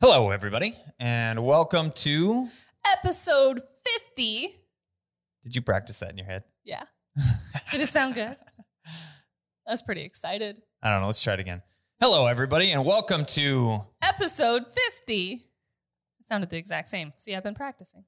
Hello, everybody, and welcome to episode 50. Did you practice that in your head? Yeah. Did it sound good? I was pretty excited. I don't know. Let's try it again. Hello, everybody, and welcome to episode 50. It sounded the exact same. See, I've been practicing.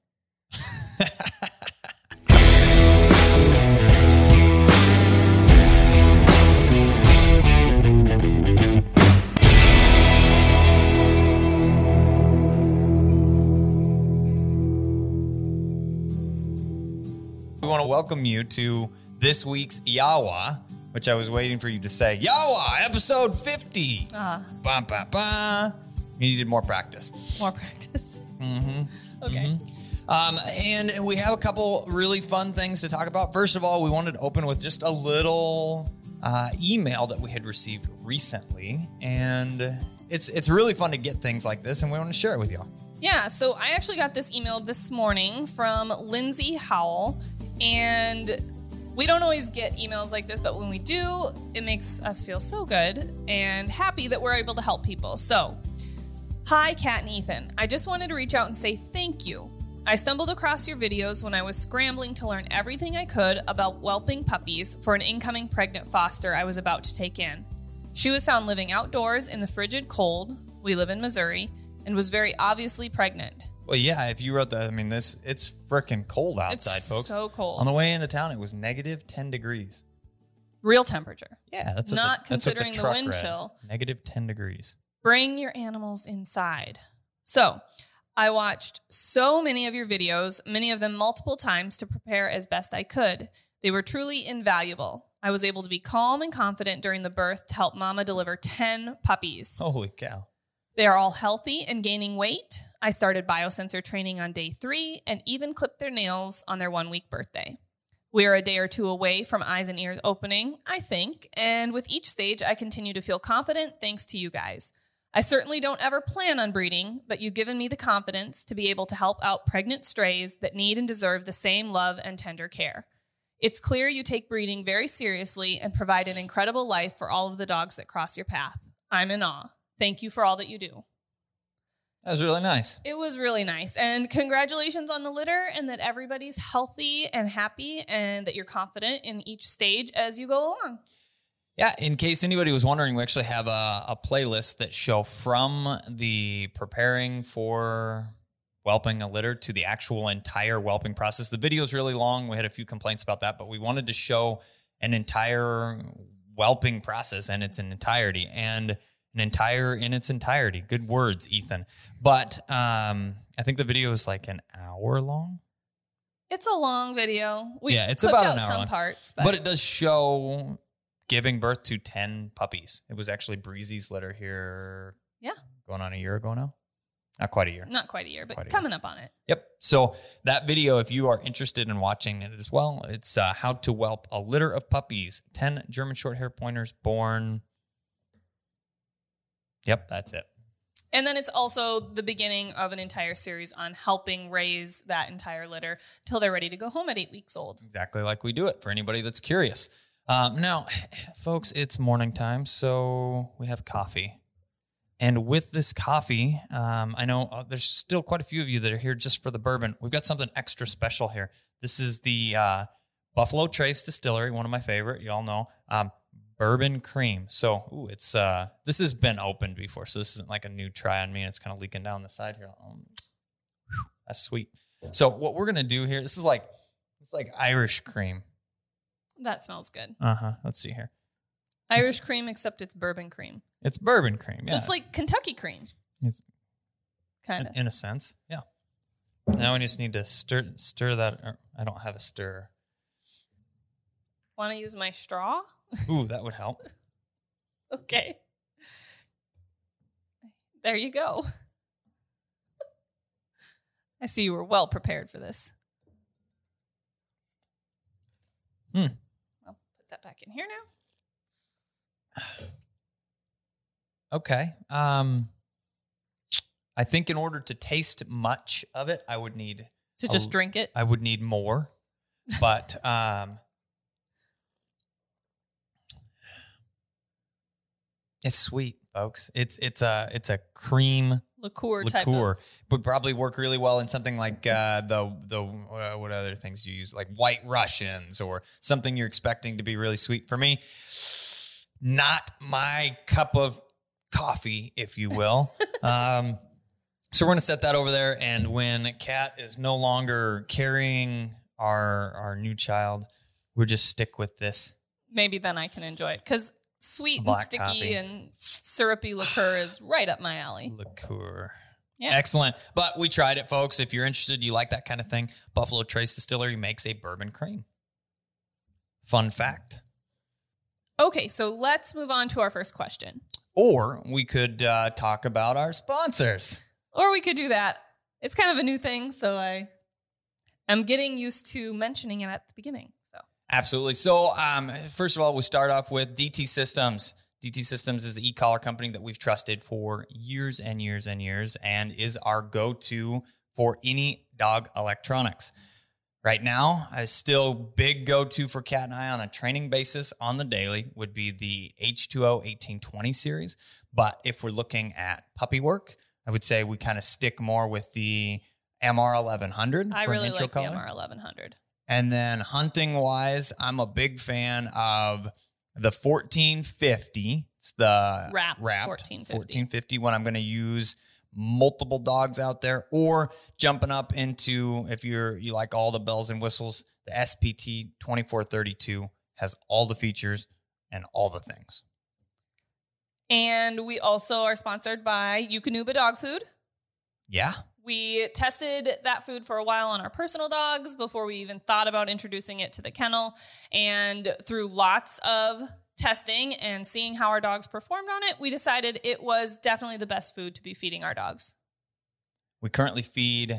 We want to welcome you to this week's Yawa, which I was waiting for you to say. Yawa, episode 50. Bah, bah, bah. You needed more practice. More practice. Mm-hmm. Okay. Mm-hmm. And we have a couple really fun things to talk about. First of all, we wanted to open with just a little email that we had received recently. And it's really fun to get things like this, and we want to share it with y'all. Yeah, so I actually got this email this morning from Lindsay Howell. And we don't always get emails like this, but when we do, it makes us feel so good and happy that we're able to help people. So, hi, Kat and Ethan. I just wanted to reach out and say thank you. I stumbled across your videos when I was scrambling to learn everything I could about whelping puppies for an incoming pregnant foster I was about to take in. She was found living outdoors in the frigid cold, we live in Missouri, and was very obviously pregnant. Well, yeah, if you wrote that, I mean, it's freaking cold outside, folks. It's so cold. On the way into town, it was negative 10 degrees. Real temperature. Yeah. That's not considering the wind chill. Negative 10 degrees. Bring your animals inside. So I watched so many of your videos, many of them multiple times, to prepare as best I could. They were truly invaluable. I was able to be calm and confident during the birth to help Mama deliver 10 puppies. Holy cow. They are all healthy and gaining weight. I started biosensor training on day 3 and even clipped their nails on their 1-week birthday. We are a day or two away from eyes and ears opening, I think, and with each stage, I continue to feel confident thanks to you guys. I certainly don't ever plan on breeding, but you've given me the confidence to be able to help out pregnant strays that need and deserve the same love and tender care. It's clear you take breeding very seriously and provide an incredible life for all of the dogs that cross your path. I'm in awe. Thank you for all that you do. That was really nice. It was really nice. And congratulations on the litter and that everybody's healthy and happy and that you're confident in each stage as you go along. Yeah. In case anybody was wondering, we actually have a playlist that show from the preparing for whelping a litter to the actual entire whelping process. The video is really long. We had a few complaints about that, but we wanted to show an entire whelping process in its entirety. And an entire in its entirety. Good words, Ethan. But I think the video is like an hour long. It's a long video. It's about an hour some long. Parts, but it does show giving birth to 10 puppies. It was actually Breezy's litter here. Yeah. Going on a year ago now. Not quite a year, but coming up on it. Yep. So that video, if you are interested in watching it as well, it's how to whelp a litter of puppies. 10 German short hair pointers born. Yep, that's it. And then it's also the beginning of an entire series on helping raise that entire litter till they're ready to go home at 8 weeks old. Exactly like we do it, for anybody that's curious. Now, folks, it's morning time, so we have coffee. And with this coffee, I know there's still quite a few of you that are here just for the bourbon. We've got something extra special here. This is the Buffalo Trace Distillery, one of my favorite, y'all know. Bourbon cream. So, it's this has been opened before, so this isn't like a new try on me. It's kind of leaking down the side here. That's sweet. So, what we're gonna do here, it's like Irish cream. That smells good. Let's see here. Irish cream, except it's bourbon cream. It's bourbon cream. Yeah. So it's like Kentucky cream. It's kind of in a sense, yeah. Now we just need to stir that. I don't have a stirrer. Want to use my straw? That would help. Okay. There you go. I see you were well prepared for this. I'll put that back in here now. Okay. I think in order to taste much of it, I would need... To just drink it? I would need more. But... it's sweet, folks. It's a cream liqueur type of. Would probably work really well in something like what other things do you use, like White Russians or something you're expecting to be really sweet. For me, not my cup of coffee, if you will. So we're going to set that over there. And when Kat is no longer carrying our new child, we'll just stick with this. Maybe then I can enjoy it, because sweet and sticky coffee and syrupy liqueur is right up my alley. Liqueur. Yeah. Excellent. But we tried it, folks. If you're interested, you like that kind of thing, Buffalo Trace Distillery makes a bourbon cream. Fun fact. Okay, so let's move on to our first question. Or we could talk about our sponsors. Or we could do that. It's kind of a new thing, so I'm getting used to mentioning it at the beginning. So absolutely. So first of all, we start off with DT Systems. DT Systems is the e-collar company that we've trusted for years and years and years, and is our go-to for any dog electronics. Right now, I still big go-to for Cat and I on a training basis on the daily would be the H2O 1820 series. But if we're looking at puppy work, I would say we kind of stick more with the MR1100. I really like the MR1100. And then hunting-wise, I'm a big fan of the 1450. It's the wrap 1450 when I'm going to use multiple dogs out there, or jumping up into, if you like all the bells and whistles, the SPT 2432 has all the features and all the things. And we also are sponsored by Eukanuba dog food. Yeah. We tested that food for a while on our personal dogs before we even thought about introducing it to the kennel. And through lots of testing and seeing how our dogs performed on it, we decided it was definitely the best food to be feeding our dogs. We currently feed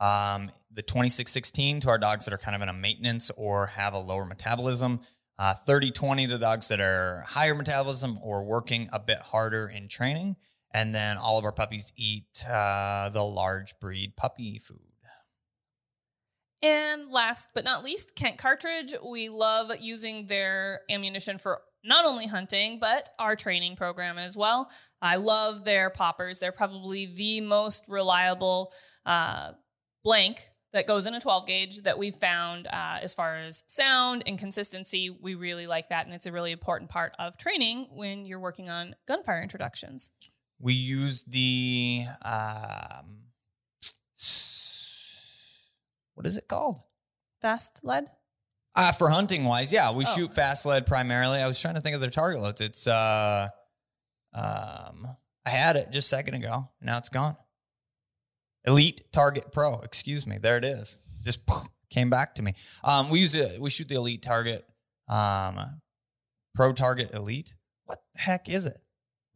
the 2616 to our dogs that are kind of in a maintenance or have a lower metabolism, 3020 to dogs that are higher metabolism or working a bit harder in training. And then all of our puppies eat the large breed puppy food. And last but not least, Kent Cartridge. We love using their ammunition for not only hunting, but our training program as well. I love their poppers. They're probably the most reliable blank that goes in a 12 gauge that we've found as far as sound and consistency. We really like that. And it's a really important part of training when you're working on gunfire introductions. We use the, what is it called? Fast lead? For hunting wise, yeah, we shoot fast lead primarily. I was trying to think of their target loads. It's, I had it just a second ago. Now it's gone. Elite Target Pro. Excuse me. There it is. Just came back to me. We shoot the Elite Target, Pro Target Elite. What the heck is it?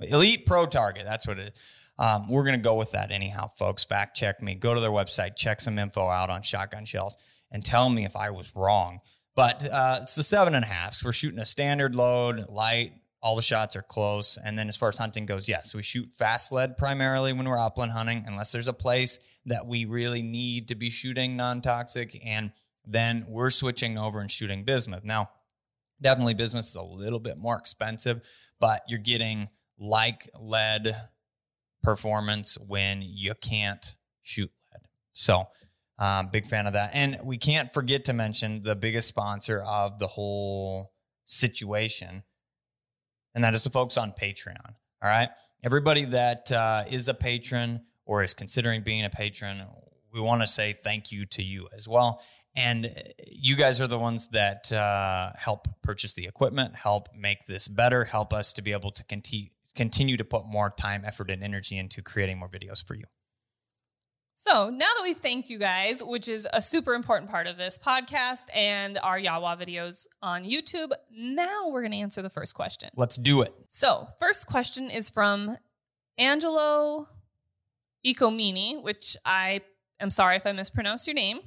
Elite Pro Target. That's what it is. We're going to go with that anyhow, folks. Fact check me. Go to their website. Check some info out on shotgun shells and tell me if I was wrong. But it's the 7.5s. We're shooting a standard load, light. All the shots are close. And then as far as hunting goes, yes, we shoot fast lead primarily when we're upland hunting, unless there's a place that we really need to be shooting non-toxic. And then we're switching over and shooting bismuth. Now, definitely bismuth is a little bit more expensive, but you're getting like lead performance when you can't shoot lead. So big fan of that. And we can't forget to mention the biggest sponsor of the whole situation, and that is the folks on Patreon. All right. Everybody that is a patron or is considering being a patron, we want to say thank you to you as well. And you guys are the ones that help purchase the equipment, help make this better, help us to be able to continue to put more time, effort, and energy into creating more videos for you. So now that we've thanked you guys, which is a super important part of this podcast and our Yawa videos on YouTube, now we're going to answer the first question. Let's do it. So first question is from Angelo Icomini, which I am sorry if I mispronounced your name.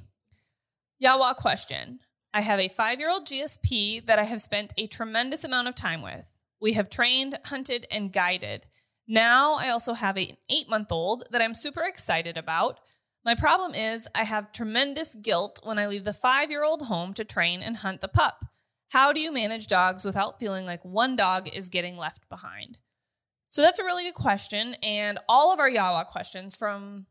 Yawa question. I have a 5-year-old GSP that I have spent a tremendous amount of time with. We have trained, hunted, and guided. Now I also have an 8-month-old that I'm super excited about. My problem is I have tremendous guilt when I leave the 5-year-old home to train and hunt the pup. How do you manage dogs without feeling like one dog is getting left behind? So that's a really good question. And all of our Yawa questions come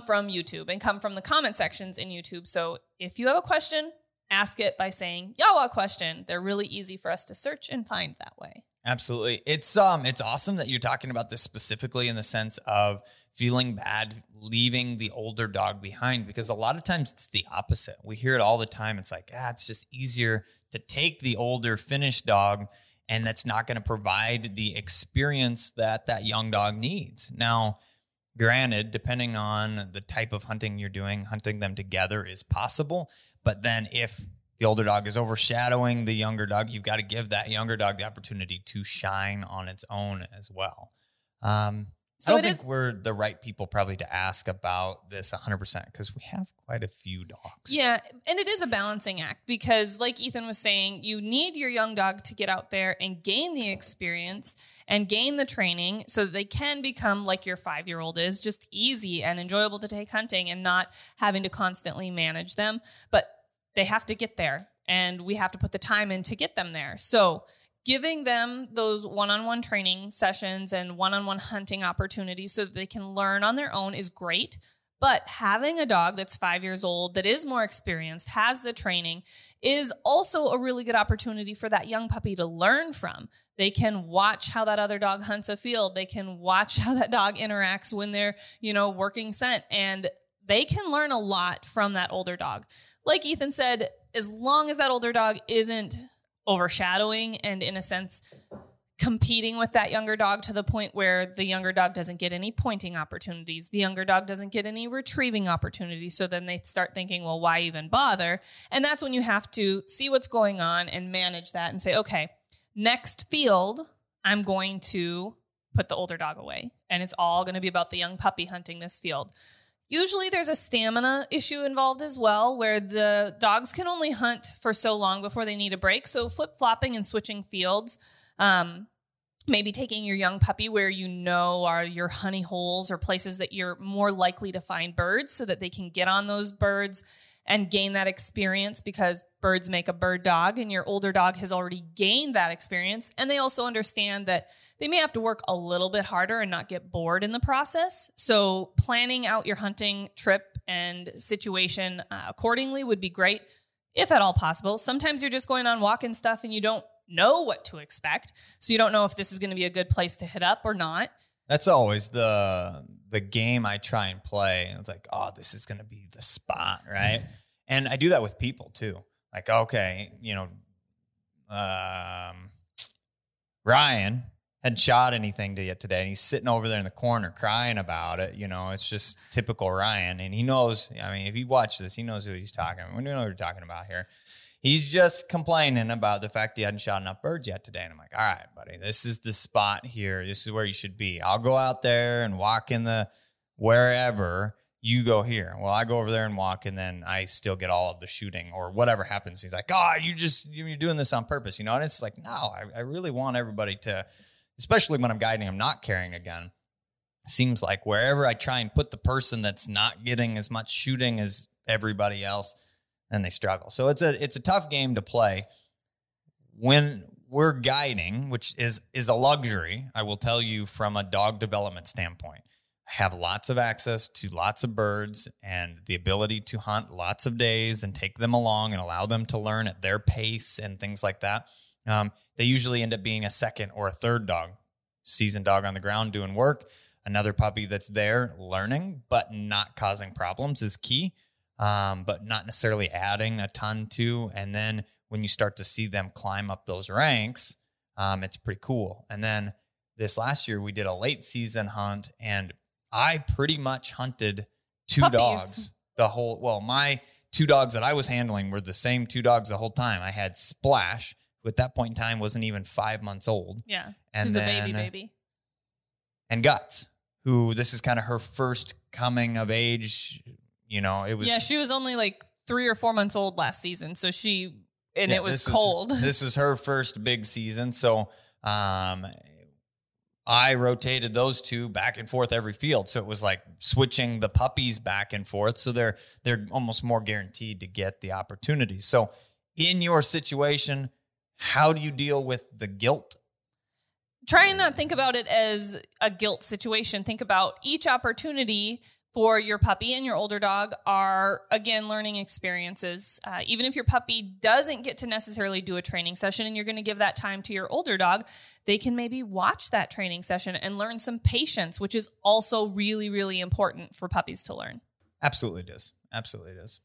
from YouTube and come from the comment sections in YouTube. So if you have a question, ask it by saying Yawa question. They're really easy for us to search and find that way. Absolutely. It's awesome that you're talking about this specifically in the sense of feeling bad, leaving the older dog behind, because a lot of times it's the opposite. We hear it all the time. It's like, it's just easier to take the older finished dog, and that's not going to provide the experience that that young dog needs. Now, granted, depending on the type of hunting you're doing, hunting them together is possible. But then if the older dog is overshadowing the younger dog, you've got to give that younger dog the opportunity to shine on its own as well. So I don't think we're the right people probably to ask about this 100% because we have quite a few dogs. Yeah, and it is a balancing act because like Ethan was saying, you need your young dog to get out there and gain the experience and gain the training so that they can become like your 5-year-old is, just easy and enjoyable to take hunting and not having to constantly manage them. But they have to get there and we have to put the time in to get them there. So giving them those one-on-one training sessions and one-on-one hunting opportunities so that they can learn on their own is great. But having a dog that's 5 years old, that is more experienced, has the training, is also a really good opportunity for that young puppy to learn from. They can watch how that other dog hunts a field. They can watch how that dog interacts when they're, working scent. And they can learn a lot from that older dog. Like Ethan said, as long as that older dog isn't overshadowing and in a sense competing with that younger dog to the point where the younger dog doesn't get any pointing opportunities, the younger dog doesn't get any retrieving opportunities. So then they start thinking, well, why even bother? And that's when you have to see what's going on and manage that and say, okay, next field, I'm going to put the older dog away. And it's all going to be about the young puppy hunting this field. Usually there's a stamina issue involved as well, where the dogs can only hunt for so long before they need a break. So flip-flopping and switching fields, maybe taking your young puppy where are your honey holes or places that you're more likely to find birds so that they can get on those birds and gain that experience, because birds make a bird dog and your older dog has already gained that experience. And they also understand that they may have to work a little bit harder and not get bored in the process. So planning out your hunting trip and situation accordingly would be great, if at all possible. Sometimes you're just going on walk and stuff and you don't know what to expect. So you don't know if this is going to be a good place to hit up or not. That's always the game I try and play. It's like, this is going to be the spot, right? And I do that with people too. Like, okay, Ryan hadn't shot anything to yet today, and he's sitting over there in the corner crying about it. It's just typical Ryan. And he knows, if he watched this, he knows who he's talking about. We know what we're talking about here. He's just complaining about the fact that he hadn't shot enough birds yet today. And I'm like, all right, buddy, this is the spot here. This is where you should be. I'll go out there and walk in the wherever, you go here. Well, I go over there and walk, and then I still get all of the shooting or whatever happens. He's like, you're doing this on purpose, And it's like, no, I really want everybody to, especially when I'm guiding, I'm not carrying a gun. It seems like wherever I try and put the person that's not getting as much shooting as everybody else, and they struggle. So it's a tough game to play when we're guiding, which is a luxury. I will tell you from a dog development standpoint, I have lots of access to lots of birds and the ability to hunt lots of days and take them along and allow them to learn at their pace and things like that. They usually end up being a second or a third dog, seasoned dog on the ground doing work. Another puppy that's there learning, but not causing problems is key. But not necessarily adding a ton to. And then when you start to see them climb up those ranks, it's pretty cool. And then this last year we did a late season hunt, and I pretty much hunted two puppies. Dogs the whole, well, my two dogs that I was handling were the same two dogs the whole time. I had Splash, who at that point in time wasn't even 5 months old. Yeah. And she's a baby. And Guts, who this is kind of her first coming of age. It was. Yeah, she was only like 3 or 4 months old last season. So it was cold. This was her first big season. So I rotated those two back and forth every field. So it was like switching the puppies back and forth. So they're almost more guaranteed to get the opportunity. So in your situation, how do you deal with the guilt? try and not think about it as a guilt situation. Think about each opportunity for your puppy and your older dog are, again, learning experiences. Even if your puppy doesn't get to necessarily do a training session and you're going to give that time to your older dog, they can maybe watch that training session and learn some patience, which is also really, really important for puppies to learn. Absolutely it is. Absolutely it is.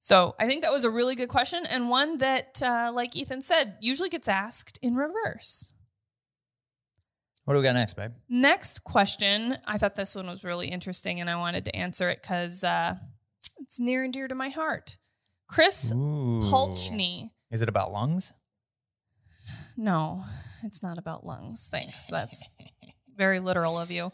So I think that was a really good question, and one that, like Ethan said, usually gets asked in reverse. What do we got next, babe? Next question. I thought this one was really interesting and I wanted to answer it because it's near and dear to my heart. Chris Hulchney. Is it about lungs? No, it's not about lungs. Thanks. That's very literal of you.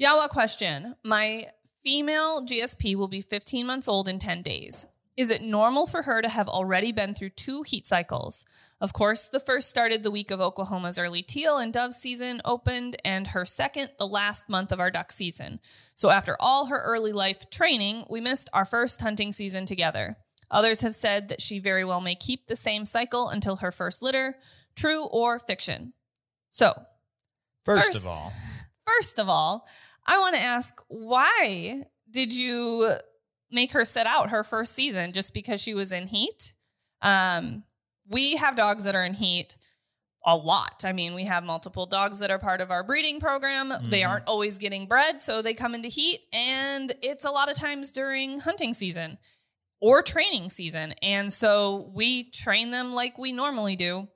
Yawa question. My female GSP will be 15 months old in 10 days. Is it normal for her to have already been through 2 heat cycles? Of course, the first started the week of Oklahoma's early teal and dove season opened, and her second, the last month of our duck season. So after all her early life training, we missed our first hunting season together. Others have said that she very well may keep the same cycle until her first litter, true or fiction. So, first of all, I want to ask, why did you make her sit out her first season just because she was in heat? We have dogs that are in heat a lot. I mean, we have multiple dogs that are part of our breeding program. Mm-hmm. They aren't always getting bred, so they come into heat, and it's a lot of times during hunting season or training season. And so we train them like we normally do.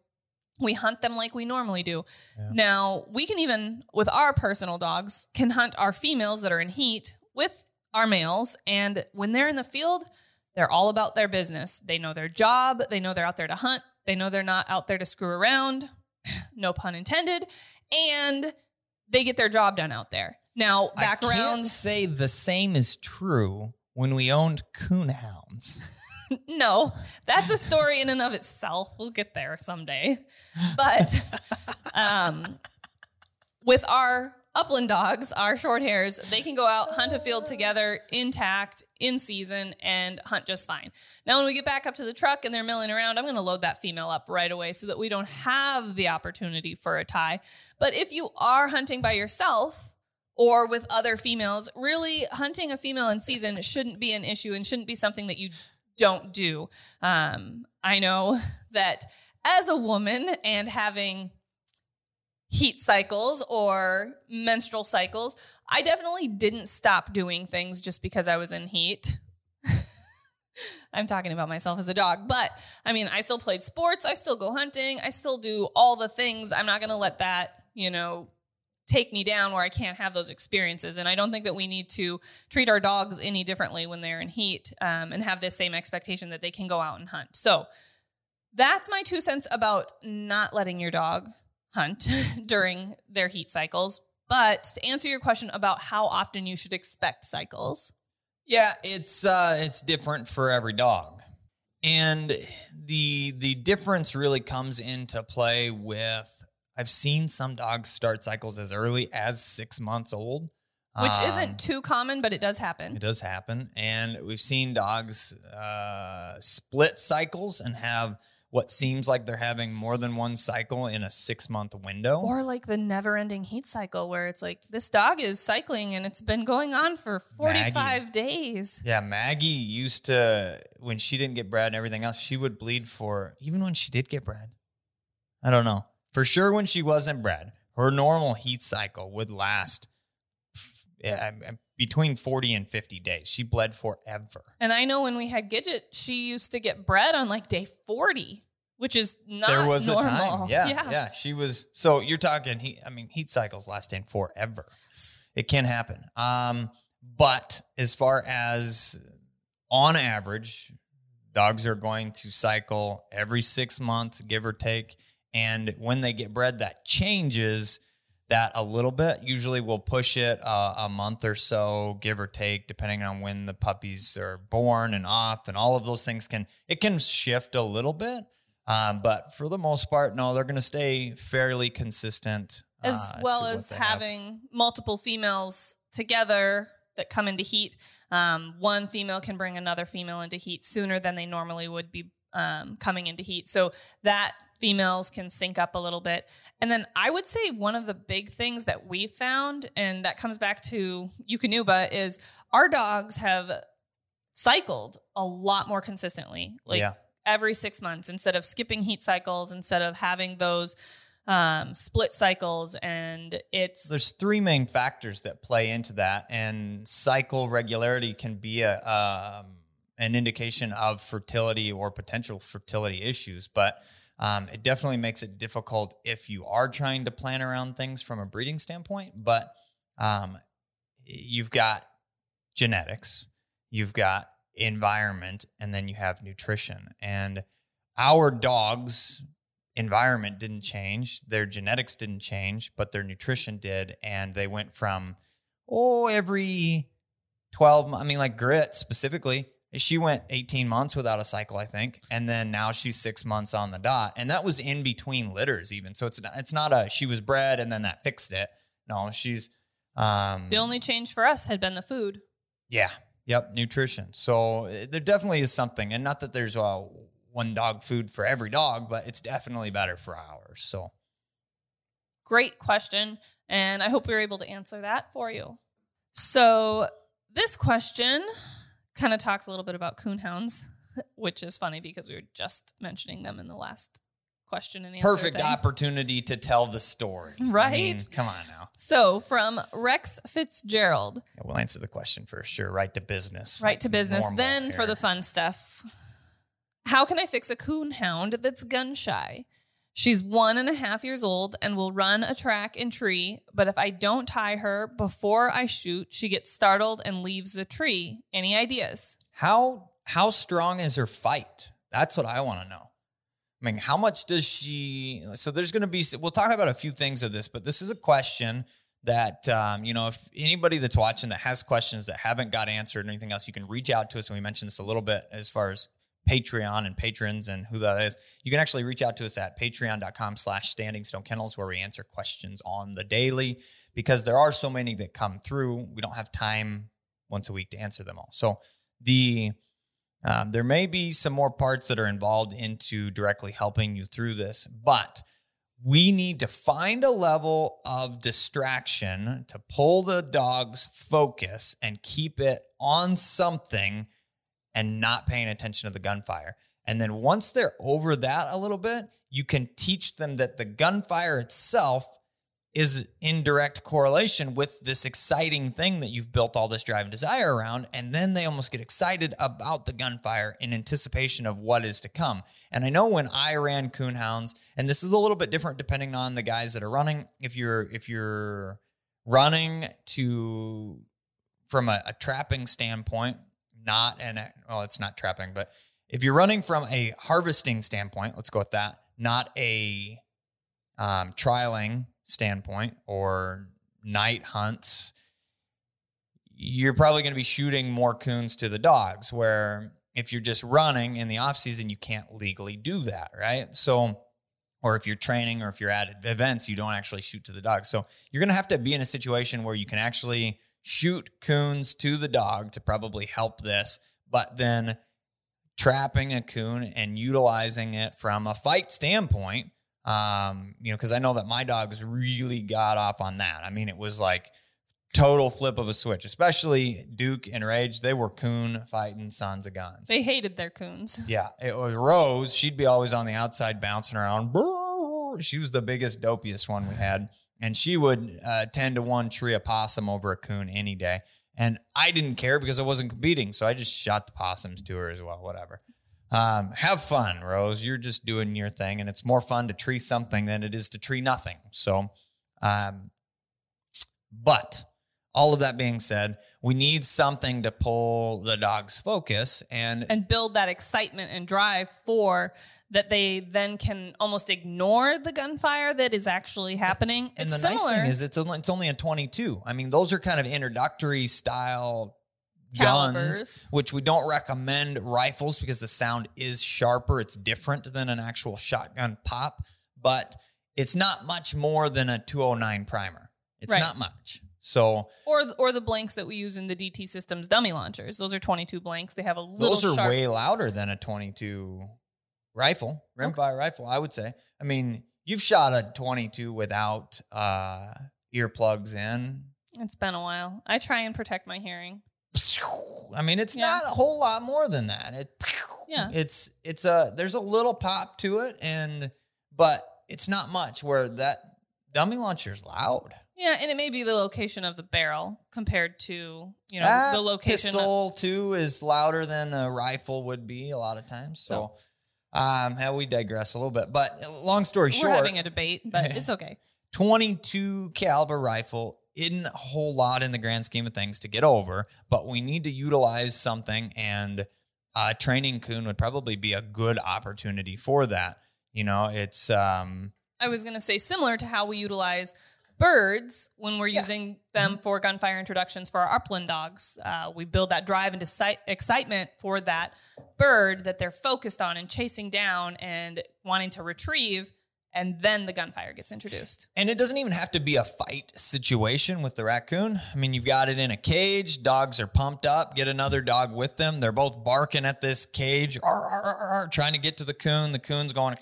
We hunt them like we normally do. Yeah. Now, we can even, with our personal dogs, can hunt our females that are in heat with our males, and when they're in the field, they're all about their business. They know their job. They know they're out there to hunt. They know they're not out there to screw around, no pun intended, and they get their job done out there. Now, backgrounds. I can't say the same is true when we owned coonhounds. No, that's a story in and of itself. We'll get there someday. But with our upland dogs, our short hairs, they can go out, hunt a field together, intact, in season, and hunt just fine. Now, when we get back up to the truck and they're milling around, I'm going to load that female up right away so that we don't have the opportunity for a tie. But if you are hunting by yourself or with other females, really hunting a female in season shouldn't be an issue and shouldn't be something that you don't do. I know that as a woman and having heat cycles or menstrual cycles, I definitely didn't stop doing things just because I was in heat. I'm talking about myself as a dog, but I mean, I still played sports. I still go hunting. I still do all the things. I'm not going to let that, take me down where I can't have those experiences. And I don't think that we need to treat our dogs any differently when they're in heat, and have this same expectation that they can go out and hunt. So that's my 2 cents about not letting your dog hunt during their heat cycles. But to answer your question about how often you should expect cycles. Yeah, it's different for every dog. And the difference really comes into play with, I've seen some dogs start cycles as early as 6 months old. Which isn't too common, but it does happen. It does happen. And we've seen dogs split cycles and have what seems like they're having more than one cycle in a 6-month window. Or like the never-ending heat cycle where it's like, this dog is cycling and it's been going on for 45 days. Yeah, Maggie used to, when she didn't get bred and everything else, she would bleed for, even when she did get bred. I don't know. For sure, when she wasn't bred, her normal heat cycle would last between 40 and 50 days. She bled forever. And I know when we had Gidget, she used to get bred on like day 40, which is not normal. There was a time. Yeah. She was, so you're talking, heat cycles lasting forever. It can happen. But as far as on average, dogs are going to cycle every 6 months, give or take. And when they get bred, that changes that a little bit. Usually we'll push it a month or so, give or take, depending on when the puppies are born and off, and all of those things can shift a little bit. But for the most part, no, they're going to stay fairly consistent. As well as having multiple females together that come into heat. One female can bring another female into heat sooner than they normally would be coming into heat. So that females can sync up a little bit. And then I would say one of the big things that we found, and that comes back to Eukanuba, is our dogs have cycled a lot more consistently, like every 6 months, instead of skipping heat cycles, instead of having those split cycles. And there's three main factors that play into that. And cycle regularity can be an indication of fertility or potential fertility issues, but it definitely makes it difficult if you are trying to plan around things from a breeding standpoint. But you've got genetics, you've got environment, and then you have nutrition. And our dogs' environment didn't change, their genetics didn't change, but their nutrition did. And they went from, every 12 months, Grit specifically, she went 18 months without a cycle, I think. And then now she's 6 months on the dot. And that was in between litters even. So it's not she was bred and then that fixed it. No, she's... the only change for us had been the food. Yeah. Yep. Nutrition. So there definitely is something, and not that there's one dog food for every dog, but it's definitely better for ours. So great question. And I hope we were able to answer that for you. So this question kind of talks a little bit about coonhounds, which is funny because we were just mentioning them in the last question and answer. Perfect opportunity to tell the story. Right? Come on now. So from Rex Fitzgerald. Yeah, we'll answer the question for sure. Right to business. Right to business. Then for the fun stuff. How can I fix a coonhound that's gun shy? She's 1.5 years old and will run a track and tree, but if I don't tie her before I shoot, she gets startled and leaves the tree. Any ideas? How strong is her fight? That's what I want to know. How much does she... So there's going to be... We'll talk about a few things of this, but this is a question that, if anybody that's watching that has questions that haven't got answered or anything else, you can reach out to us. And we mentioned this a little bit as far as Patreon and patrons and who that is. You can actually reach out to us at patreon.com/standingstonekennels, where we answer questions on the daily, because there are so many that come through. We don't have time once a week to answer them all. So there may be some more parts that are involved into directly helping you through this, but we need to find a level of distraction to pull the dog's focus and keep it on something and not paying attention to the gunfire. And then once they're over that a little bit, you can teach them that the gunfire itself is in direct correlation with this exciting thing that you've built all this drive and desire around. And then they almost get excited about the gunfire in anticipation of what is to come. And I know when I ran coonhounds, and this is a little bit different depending on the guys that are running. If you're running from a trapping standpoint, it's not trapping, but if you're running from a harvesting standpoint, let's go with that, not a trialing standpoint or night hunts, you're probably going to be shooting more coons to the dogs, where if you're just running in the off season, you can't legally do that. Right. So, or if you're training or if you're at events, you don't actually shoot to the dogs. So you're going to have to be in a situation where you can actually shoot coons to the dog to probably help this, but then trapping a coon and utilizing it from a fight standpoint, because I know that my dogs really got off on that. It was like total flip of a switch, especially Duke and Rage. They were coon fighting sons of guns. They hated their coons. Yeah. It was Rose. She'd be always on the outside bouncing around. She was the biggest, dopiest one we had. And she would 10 to 1 tree a possum over a coon any day. And I didn't care because I wasn't competing. So I just shot the possums to her as well, whatever. Have fun, Rose. You're just doing your thing. And it's more fun to tree something than it is to tree nothing. So, but all of that being said, we need something to pull the dog's focus and build that excitement and drive for that. They then can almost ignore the gunfire that is actually happening. And the nice thing is it's only a 22. Those are kind of introductory style calibers. Guns, which we don't recommend rifles because the sound is sharper. It's different than an actual shotgun pop, but it's not much more than a 209 primer. It's right. Not much. So, or the blanks that we use in the DT Systems dummy launchers. Those are 22 blanks. They have a little. Those are way louder than a 22 rifle, rimfire rifle, I would say. I mean, you've shot a 22 without earplugs in. It's been a while. I try and protect my hearing. I mean, it's not a whole lot more than that. It's a, there's a little pop to it, but it's not much, where that dummy launcher's loud. Yeah, and it may be the location of the barrel compared to, you know, that the location. Pistol too is louder than a rifle would be a lot of times. So we digress a little bit, but long story short, we're having a debate, but it's okay. 22 caliber rifle isn't a whole lot in the grand scheme of things to get over, but we need to utilize something, and training coon would probably be a good opportunity for that. You know, it's... I was going to say, similar to how we utilize birds when we're using them for gunfire introductions for our upland dogs. We build that drive and excitement for that bird that they're focused on and chasing down and wanting to retrieve, and then the gunfire gets introduced. And it doesn't even have to be a fight situation with the raccoon. I mean, you've got it in a cage. Dogs are pumped up. Get another dog with them. They're both barking at this cage, ar, ar, ar, ar, trying to get to the coon. The coon's going...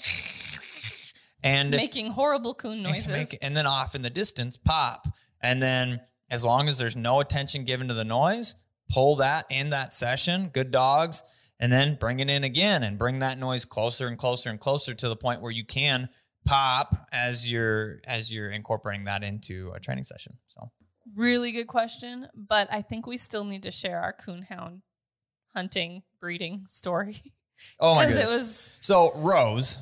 and making horrible coon noises. And then off in the distance, pop. And then as long as there's no attention given to the noise, pull that in that session, good dogs, and then bring it in again and bring that noise closer and closer and closer to the point where you can pop as you're incorporating that into a training session. So really good question, but I think we still need to share our coonhound hunting breeding story. Oh my goodness. So Rose,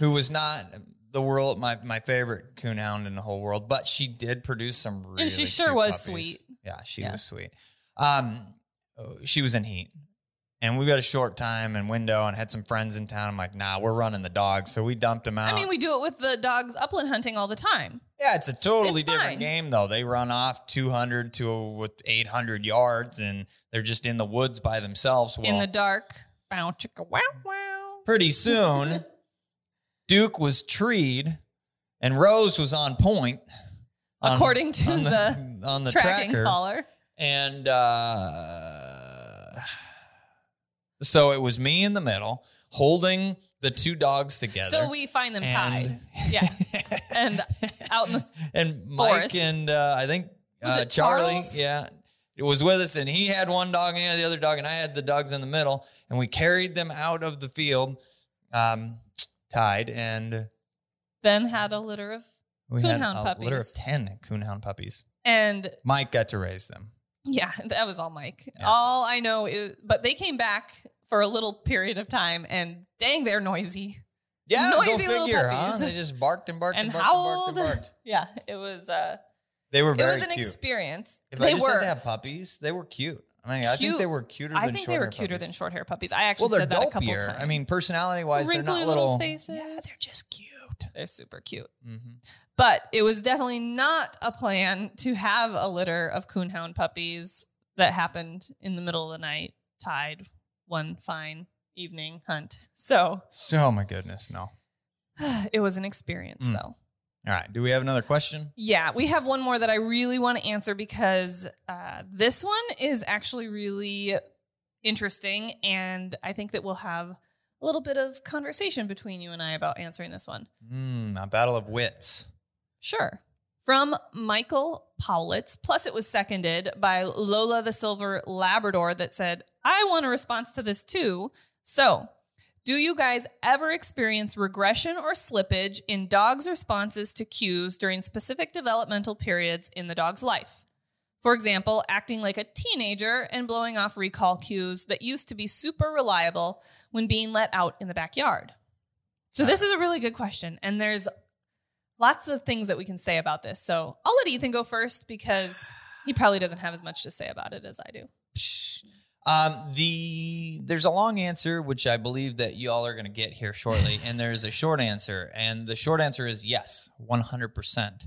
who was not my favorite coonhound in the whole world, but she did produce some really And she sure was puppies. Sweet. Yeah, she was sweet. She was in heat. And we got a short time and window and had some friends in town. I'm like, nah, we're running the dogs. So we dumped them out. I mean, we do it with the dogs upland hunting all the time. Yeah, it's a totally different game, though. They run off 200 to 800 yards, and they're just in the woods by themselves. Well, in the dark. Wow, chicka, wow, wow. Pretty soon, Duke was treed, and Rose was on point. According to the tracking caller. And so it was me in the middle holding the two dogs together. So we find them tied. Yeah. And out in the and Mike forest. And I think Charlie. Charles? Yeah. It was with us, and he had one dog and he had the other dog, and I had the dogs in the middle, and we carried them out of the field tied, and then had a litter of coonhound puppies. A litter of 10 coonhound puppies. And Mike got to raise them. Yeah, that was all Mike. Yeah. All I know is, but they came back for a little period of time, and dang, they're noisy. Yeah, noisy go figure, huh? They just barked and barked and howled. Yeah, it was... They were very cute. It was an experience. If I just had to have puppies, they were cute. I mean, I think they were cuter than short hair puppies. I think they were cuter than short hair puppies. I actually said that a couple times. I mean, personality-wise, they're not little faces. Yeah, they're just cute. They're super cute. Mm-hmm. But it was definitely not a plan to have a litter of coonhound puppies that happened in the middle of the night, tied one fine evening hunt. So. Oh, my goodness, no. It was an experience, though. All right. Do we have another question? Yeah, we have one more that I really want to answer, because this one is actually really interesting, and I think that we'll have a little bit of conversation between you and I about answering this one. A battle of wits. Sure. From Michael Paulitz, plus it was seconded by Lola the Silver Labrador, that said, I want a response to this too. So... do you guys ever experience regression or slippage in dogs' responses to cues during specific developmental periods in the dog's life? For example, acting like a teenager and blowing off recall cues that used to be super reliable when being let out in the backyard. So this is a really good question, and there's lots of things that we can say about this. So I'll let Ethan go first, because he probably doesn't have as much to say about it as I do. There's a long answer, which I believe that y'all are going to get here shortly. And there's a short answer. And the short answer is yes, 100%.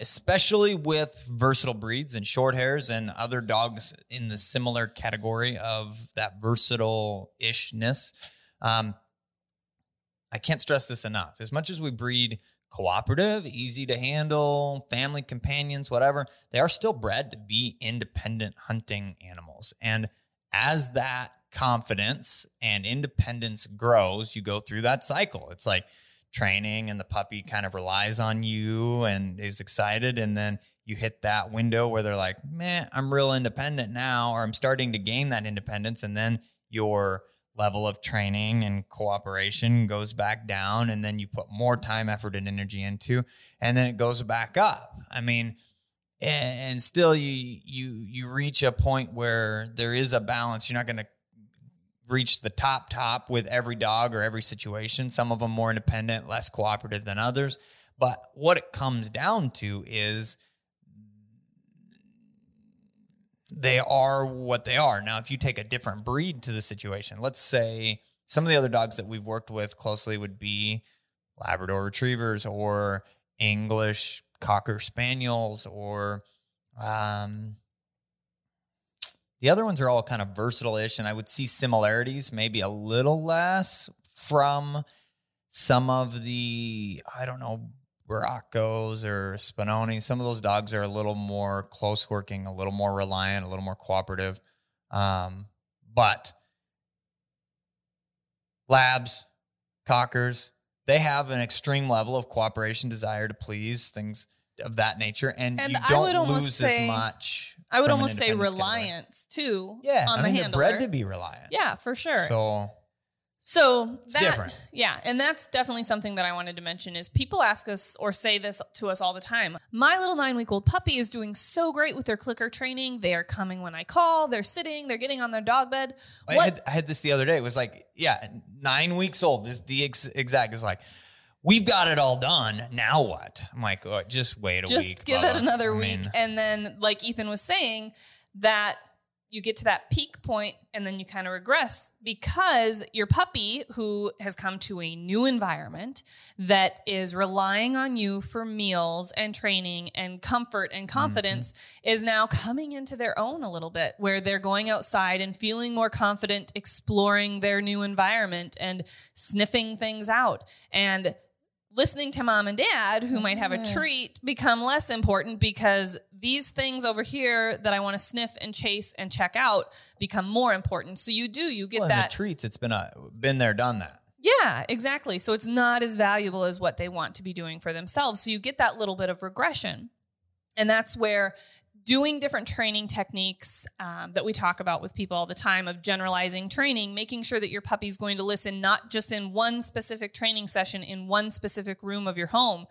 Especially with versatile breeds and short hairs and other dogs in the similar category of that versatile-ishness. I can't stress this enough. As much as we breed cooperative, easy to handle, family companions, whatever, they are still bred to be independent hunting animals. And as that confidence and independence grows, you go through that cycle. It's like training and the puppy kind of relies on you and is excited. And then you hit that window where they're like, man, I'm real independent now, or I'm starting to gain that independence. And then your level of training and cooperation goes back down, and then you put more time, effort, and energy into, and then it goes back up. I mean, and still you reach a point where there is a balance. You're not going to reach the top with every dog or every situation. Some of them more independent, less cooperative than others. But what it comes down to is they are what they are. Now, if you take a different breed to the situation, let's say some of the other dogs that we've worked with closely would be Labrador Retrievers or English Cocker Spaniels, or the other ones are all kind of versatile-ish, and I would see similarities, maybe a little less from some of the, I don't know, Baroccos or Spinoni. Some of those dogs are a little more close working, a little more reliant, a little more cooperative. But Labs, Cockers, they have an extreme level of cooperation, desire to please, things of that nature. And you don't lose as much. I would almost say reliance too. Yeah. On the handler. They're bred to be reliant. Yeah, for sure. So it's different. Yeah. And that's definitely something that I wanted to mention is people ask us or say this to us all the time. My little 9-week-old puppy is doing so great with their clicker training. They are coming when I call, they're sitting, they're getting on their dog bed. I had this the other day. It was like, yeah, 9 weeks old is the exact. It's like, we've got it all done. Now what? I'm like, oh, just wait a week. Just give it another week. And then like Ethan was saying, that you get to that peak point and then you kind of regress because your puppy, who has come to a new environment that is relying on you for meals and training and comfort and confidence, mm-hmm. is now coming into their own a little bit, where they're going outside and feeling more confident, exploring their new environment and sniffing things out and listening to mom and dad, who might have a treat, become less important because these things over here that I want to sniff and chase and check out become more important. So you get that treats. It's been there, done that. Yeah, exactly. So it's not as valuable as what they want to be doing for themselves. So you get that little bit of regression, and that's where doing different training techniques that we talk about with people all the time, of generalizing training, making sure that your puppy's going to listen, not just in one specific training session in one specific room of your home.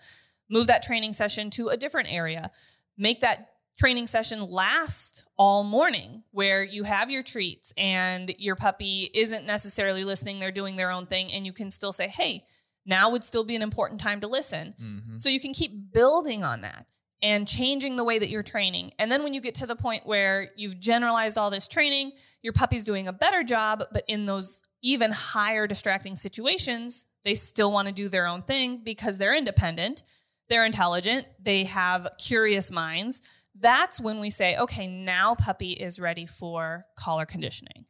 Move that training session to a different area. Make that training session last all morning, where you have your treats and your puppy isn't necessarily listening. They're doing their own thing, and you can still say, hey, now would still be an important time to listen. Mm-hmm. So you can keep building on that and changing the way that you're training. And then when you get to the point where you've generalized all this training, your puppy's doing a better job, but in those even higher distracting situations, they still want to do their own thing because they're independent, they're intelligent, they have curious minds. That's when we say, okay, now puppy is ready for collar conditioning.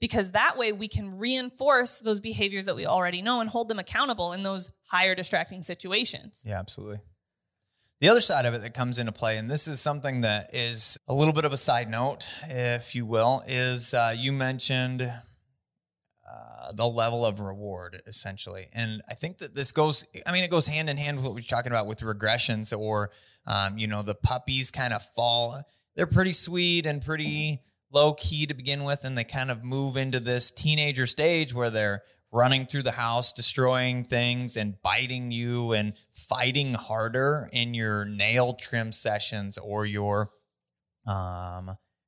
Because that way we can reinforce those behaviors that we already know and hold them accountable in those higher distracting situations. Yeah, absolutely. The other side of it that comes into play, and this is something that is a little bit of a side note, if you will, is you mentioned the level of reward, essentially. And I think that this goes, I mean, it goes hand in hand with what we're talking about with regressions, or, the puppies kind of fall. They're pretty sweet and pretty low key to begin with, and they kind of move into this teenager stage where they're running through the house, destroying things and biting you and fighting harder in your nail trim sessions or your,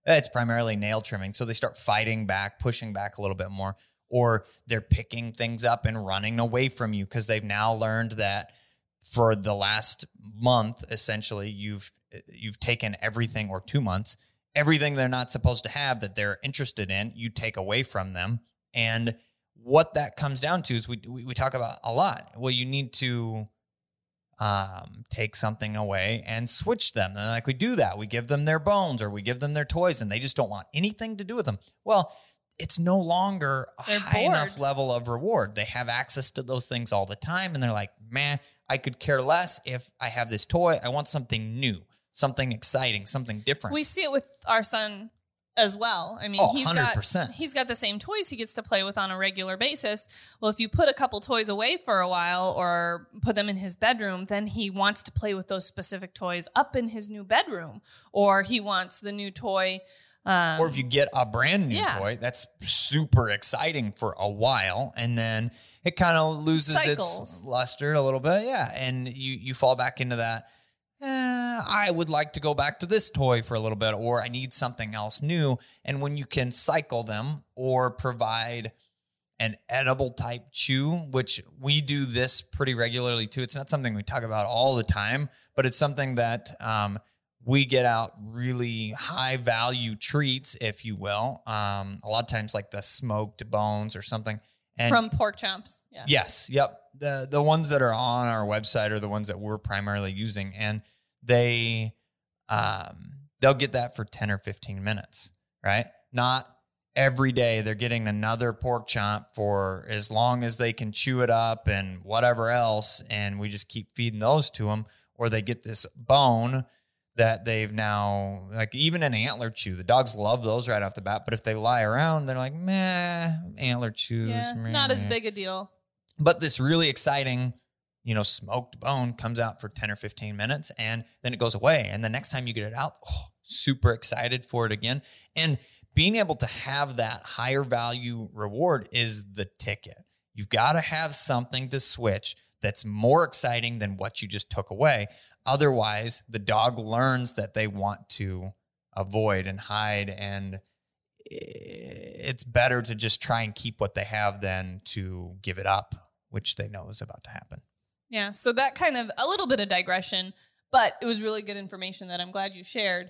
it's primarily nail trimming. So they start fighting back, pushing back a little bit more, or they're picking things up and running away from you because they've now learned that for the last month, essentially, you've taken everything, or 2 months, everything they're not supposed to have that they're interested in, you take away from them. And what that comes down to is we talk about a lot. Well, you need to take something away and switch them. And like we do that, we give them their bones or we give them their toys, and they just don't want anything to do with them. Well, it's no longer a high enough level of reward. They have access to those things all the time, and they're like, man, I could care less if I have this toy. I want something new, something exciting, something different. We see it with our son as well. I mean, oh, he's got the same toys he gets to play with on a regular basis. Well, if you put a couple toys away for a while or put them in his bedroom, then he wants to play with those specific toys up in his new bedroom, or he wants the new toy. Or if you get a brand new toy, that's super exciting for a while. And then it kind of loses its luster a little bit. Yeah. And you fall back into that. I would like to go back to this toy for a little bit, or I need something else new. And when you can cycle them or provide an edible type chew, which we do this pretty regularly too. It's not something we talk about all the time, but it's something that we get out really high value treats, if you will. A lot of times like the smoked bones or something. And from pork chomps. Yeah. Yes. Yep. The ones that are on our website are the ones that we're primarily using, and they'll get that for 10 or 15 minutes, right? Not every day they're getting another pork chomp for as long as they can chew it up and whatever else. And we just keep feeding those to them, or they get this bone that they've now, like even an antler chew, the dogs love those right off the bat. But if they lie around, they're like, meh, antler chews. Yeah, not as big a deal. But this really exciting, smoked bone comes out for 10 or 15 minutes, and then it goes away. And the next time you get it out, super excited for it again. And being able to have that higher value reward is the ticket. You've got to have something to switch that's more exciting than what you just took away. Otherwise, the dog learns that they want to avoid and hide, and it's better to just try and keep what they have than to give it up, which they know is about to happen. Yeah. So that kind of a little bit of digression, but it was really good information that I'm glad you shared.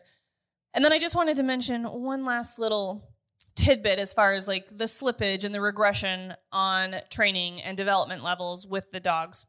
And then I just wanted to mention one last little tidbit as far as like the slippage and the regression on training and development levels with the dogs.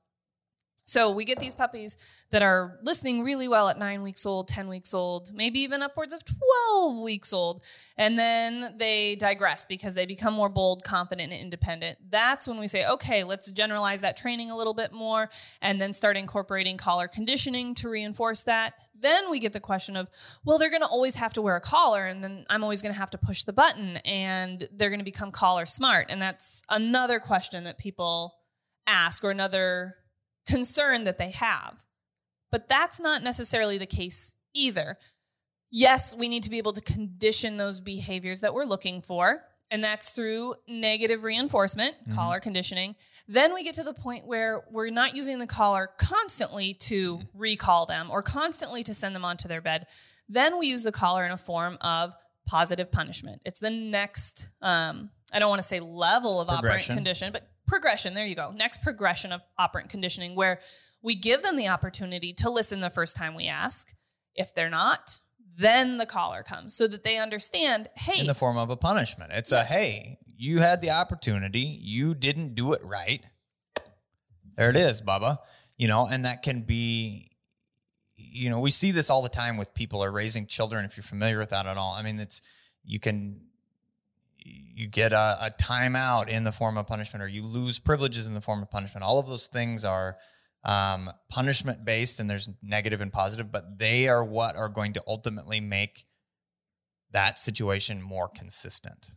So we get these puppies that are listening really well at 9 weeks old, 10 weeks old, maybe even upwards of 12 weeks old. And then they digress because they become more bold, confident, and independent. That's when we say, okay, let's generalize that training a little bit more and then start incorporating collar conditioning to reinforce that. Then we get the question of, well, they're going to always have to wear a collar, and then I'm always going to have to push the button, and they're going to become collar smart. And that's another question that people ask, or another concern that they have. But that's not necessarily the case either. Yes, we need to be able to condition those behaviors that we're looking for, and that's through negative reinforcement, collar conditioning. Then we get to the point where we're not using the collar constantly to recall them or constantly to send them onto their bed. Then we use the collar in a form of positive punishment. It's the next, I don't want to say level of operant condition, but progression. There you go. Next progression of operant conditioning, where we give them the opportunity to listen the first time we ask. If they're not, then the collar comes so that they understand, hey. In the form of a punishment. It's a, hey, you had the opportunity. You didn't do it right. There it is, Bubba. And that can be, we see this all the time with people are raising children. If you're familiar with that at all. I mean, you get a timeout in the form of punishment, or you lose privileges in the form of punishment. All of those things are punishment based, and there's negative and positive, but they are what are going to ultimately make that situation more consistent.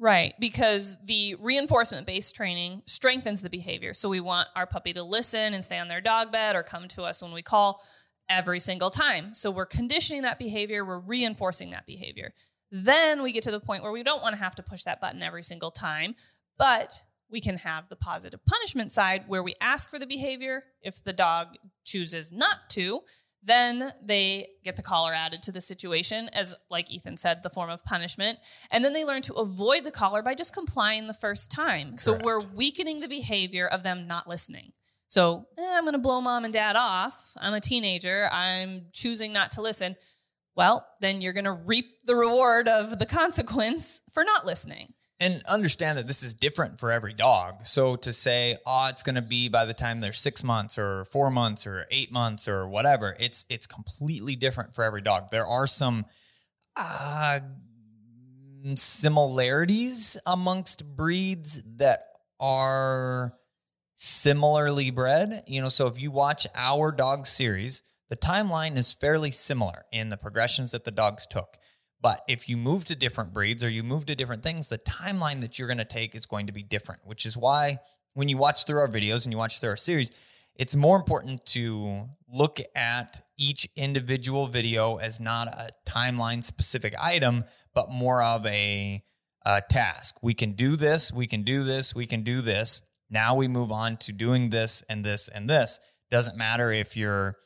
Right. Because the reinforcement based training strengthens the behavior. So we want our puppy to listen and stay on their dog bed or come to us when we call every single time. So we're conditioning that behavior. We're reinforcing that behavior. Then we get to the point where we don't want to have to push that button every single time, but we can have the positive punishment side where we ask for the behavior. If the dog chooses not to, then they get the collar added to the situation as, like Ethan said, the form of punishment. And then they learn to avoid the collar by just complying the first time. Correct. So we're weakening the behavior of them not listening. So I'm going to blow mom and dad off. I'm a teenager. I'm choosing not to listen. Well, then you're going to reap the reward of the consequence for not listening. And understand that this is different for every dog. So to say, it's going to be by the time they're 6 months or 4 months or 8 months or whatever, it's completely different for every dog. There are some similarities amongst breeds that are similarly bred. So if you watch our dog series, the timeline is fairly similar in the progressions that the dogs took, But if you move to different breeds or you move to different things, the timeline that you're going to take is going to be different, which is why when you watch through our videos and you watch through our series, it's more important to look at each individual video as not a timeline-specific item, but more of a task. We can do this, we can do this, we can do this. Now we move on to doing this and this and this. Doesn't matter if you're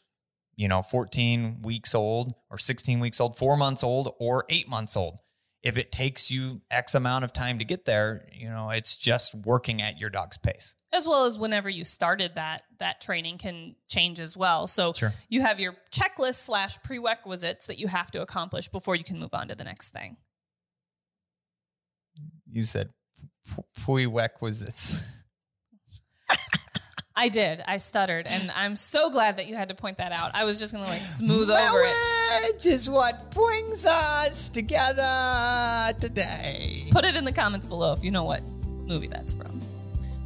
14 weeks old or 16 weeks old, 4 months old or 8 months old. If it takes you X amount of time to get there, it's just working at your dog's pace. As well as whenever you started that training can change as well. So sure. You have your checklist / prerequisites that you have to accomplish before you can move on to the next thing. You said prerequisites. I did. I stuttered, and I'm so glad that you had to point that out. I was just going to smooth over it. Marriage is what brings us together today. Put it in the comments below if you know what movie that's from.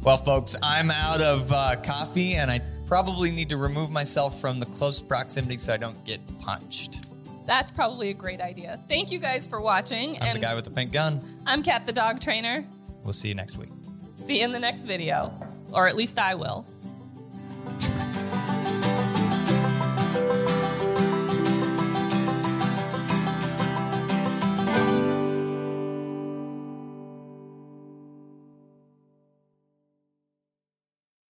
Well, folks, I'm out of coffee, and I probably need to remove myself from the close proximity so I don't get punched. That's probably a great idea. Thank you guys for watching. I'm the guy with the pink gun. I'm Kat, the dog trainer. We'll see you next week. See you in the next video, or at least I will.